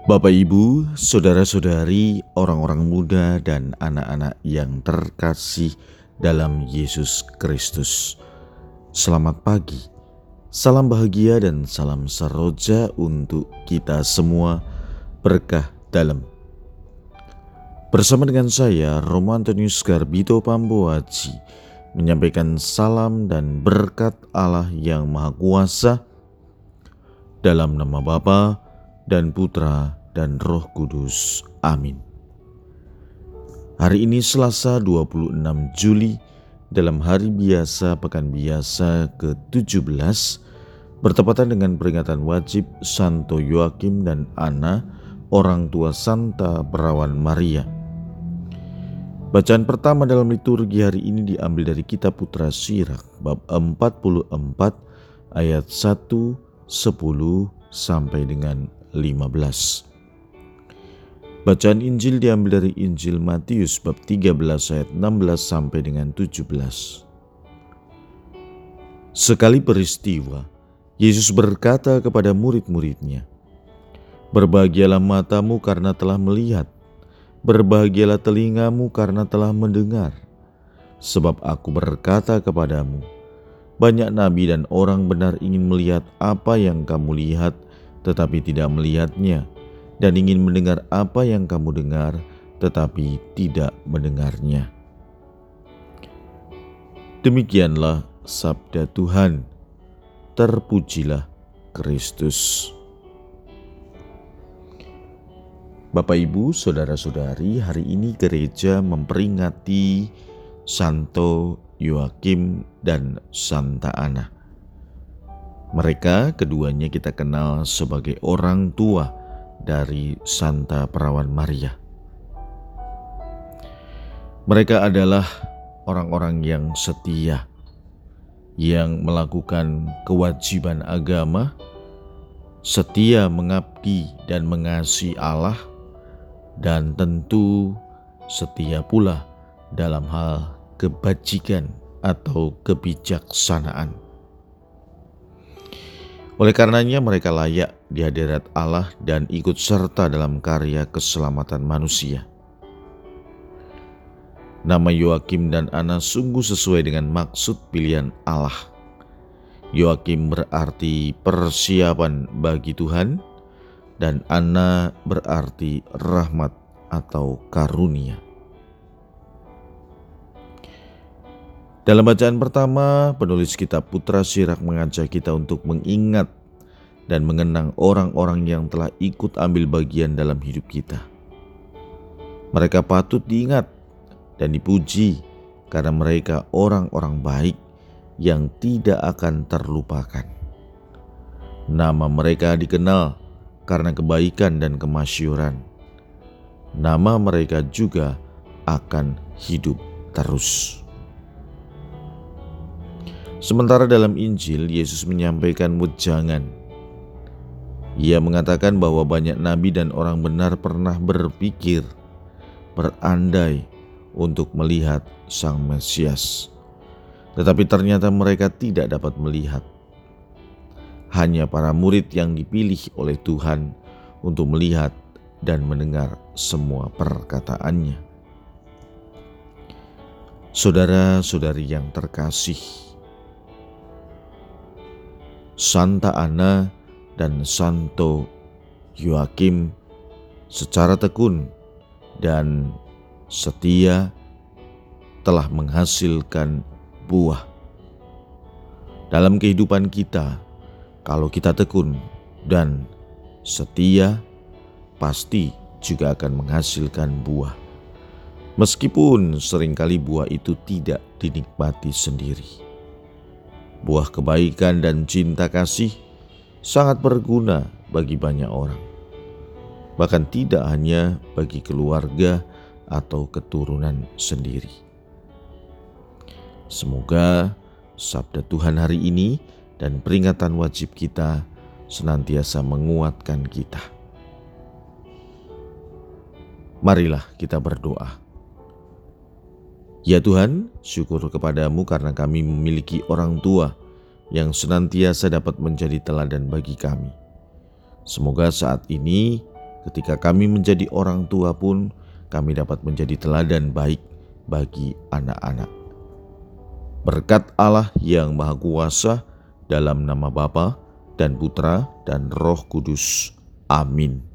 Bapak, Ibu, saudara-saudari, orang-orang muda dan anak-anak yang terkasih dalam Yesus Kristus. Selamat pagi, salam bahagia dan salam saroja untuk kita semua, berkah dalam. Bersama dengan saya, Romo Antonius Garbito Pamboaci, menyampaikan salam dan berkat Allah yang Maha Kuasa, dalam nama Bapa dan Putra dan Roh Kudus. Amin. Hari ini Selasa 26 Juli dalam hari biasa pekan biasa ke-17 bertepatan dengan peringatan wajib Santo Yoakim dan Anna, orang tua Santa Perawan Maria. Bacaan pertama dalam liturgi hari ini diambil dari Kitab Putra Sirak bab 44 ayat 1, 10 sampai dengan 15. Bacaan Injil diambil dari Injil Matius bab 13 ayat 16 sampai dengan 17. Sekali peristiwa, Yesus berkata kepada murid-muridnya, "Berbahagialah matamu karena telah melihat, berbahagialah telingamu karena telah mendengar. Sebab aku berkata kepadamu, banyak nabi dan orang benar ingin melihat apa yang kamu lihat, tetapi tidak melihatnya, dan ingin mendengar apa yang kamu dengar, tetapi tidak mendengarnya." Demikianlah sabda Tuhan. Terpujilah Kristus. Bapak, Ibu, saudara-saudari, hari ini gereja memperingati Santo Yoakim dan Santa Anna. Mereka keduanya kita kenal sebagai orang tua dari Santa Perawan Maria. Mereka adalah orang-orang yang setia, yang melakukan kewajiban agama, setia mengabdi dan mengasihi Allah, dan tentu setia pula dalam hal kebajikan atau kebijaksanaan. Oleh karenanya mereka layak di hadirat Allah dan ikut serta dalam karya keselamatan manusia. Nama Yoakim dan Anna sungguh sesuai dengan maksud pilihan Allah. Yoakim berarti persiapan bagi Tuhan dan Anna berarti rahmat atau karunia. Dalam bacaan pertama, penulis kitab Putra Sirak mengajak kita untuk mengingat dan mengenang orang-orang yang telah ikut ambil bagian dalam hidup kita. Mereka patut diingat dan dipuji karena mereka orang-orang baik yang tidak akan terlupakan. Nama mereka dikenal karena kebaikan dan kemasyhuran. Nama mereka juga akan hidup terus. Sementara dalam Injil, Yesus menyampaikan wejangan. Ia mengatakan bahwa banyak nabi dan orang benar pernah berpikir, berandai untuk melihat Sang Mesias. Tetapi ternyata mereka tidak dapat melihat. Hanya para murid yang dipilih oleh Tuhan untuk melihat dan mendengar semua perkataannya. Saudara-saudari yang terkasih, Santa Anna dan Santo Yoakim secara tekun dan setia telah menghasilkan buah. Dalam kehidupan kita, kalau kita tekun dan setia, pasti juga akan menghasilkan buah. Meskipun seringkali buah itu tidak dinikmati sendiri. Buah kebaikan dan cinta kasih sangat berguna bagi banyak orang. Bahkan tidak hanya bagi keluarga atau keturunan sendiri. Semoga sabda Tuhan hari ini dan peringatan wajib kita senantiasa menguatkan kita. Marilah kita berdoa. Ya Tuhan, syukur kepadamu karena kami memiliki orang tua yang senantiasa dapat menjadi teladan bagi kami. Semoga saat ini Ketika kami menjadi orang tua pun, kami dapat menjadi teladan baik bagi anak-anak. Berkat Allah yang Maha Kuasa, dalam nama Bapa dan Putra dan Roh Kudus. Amin.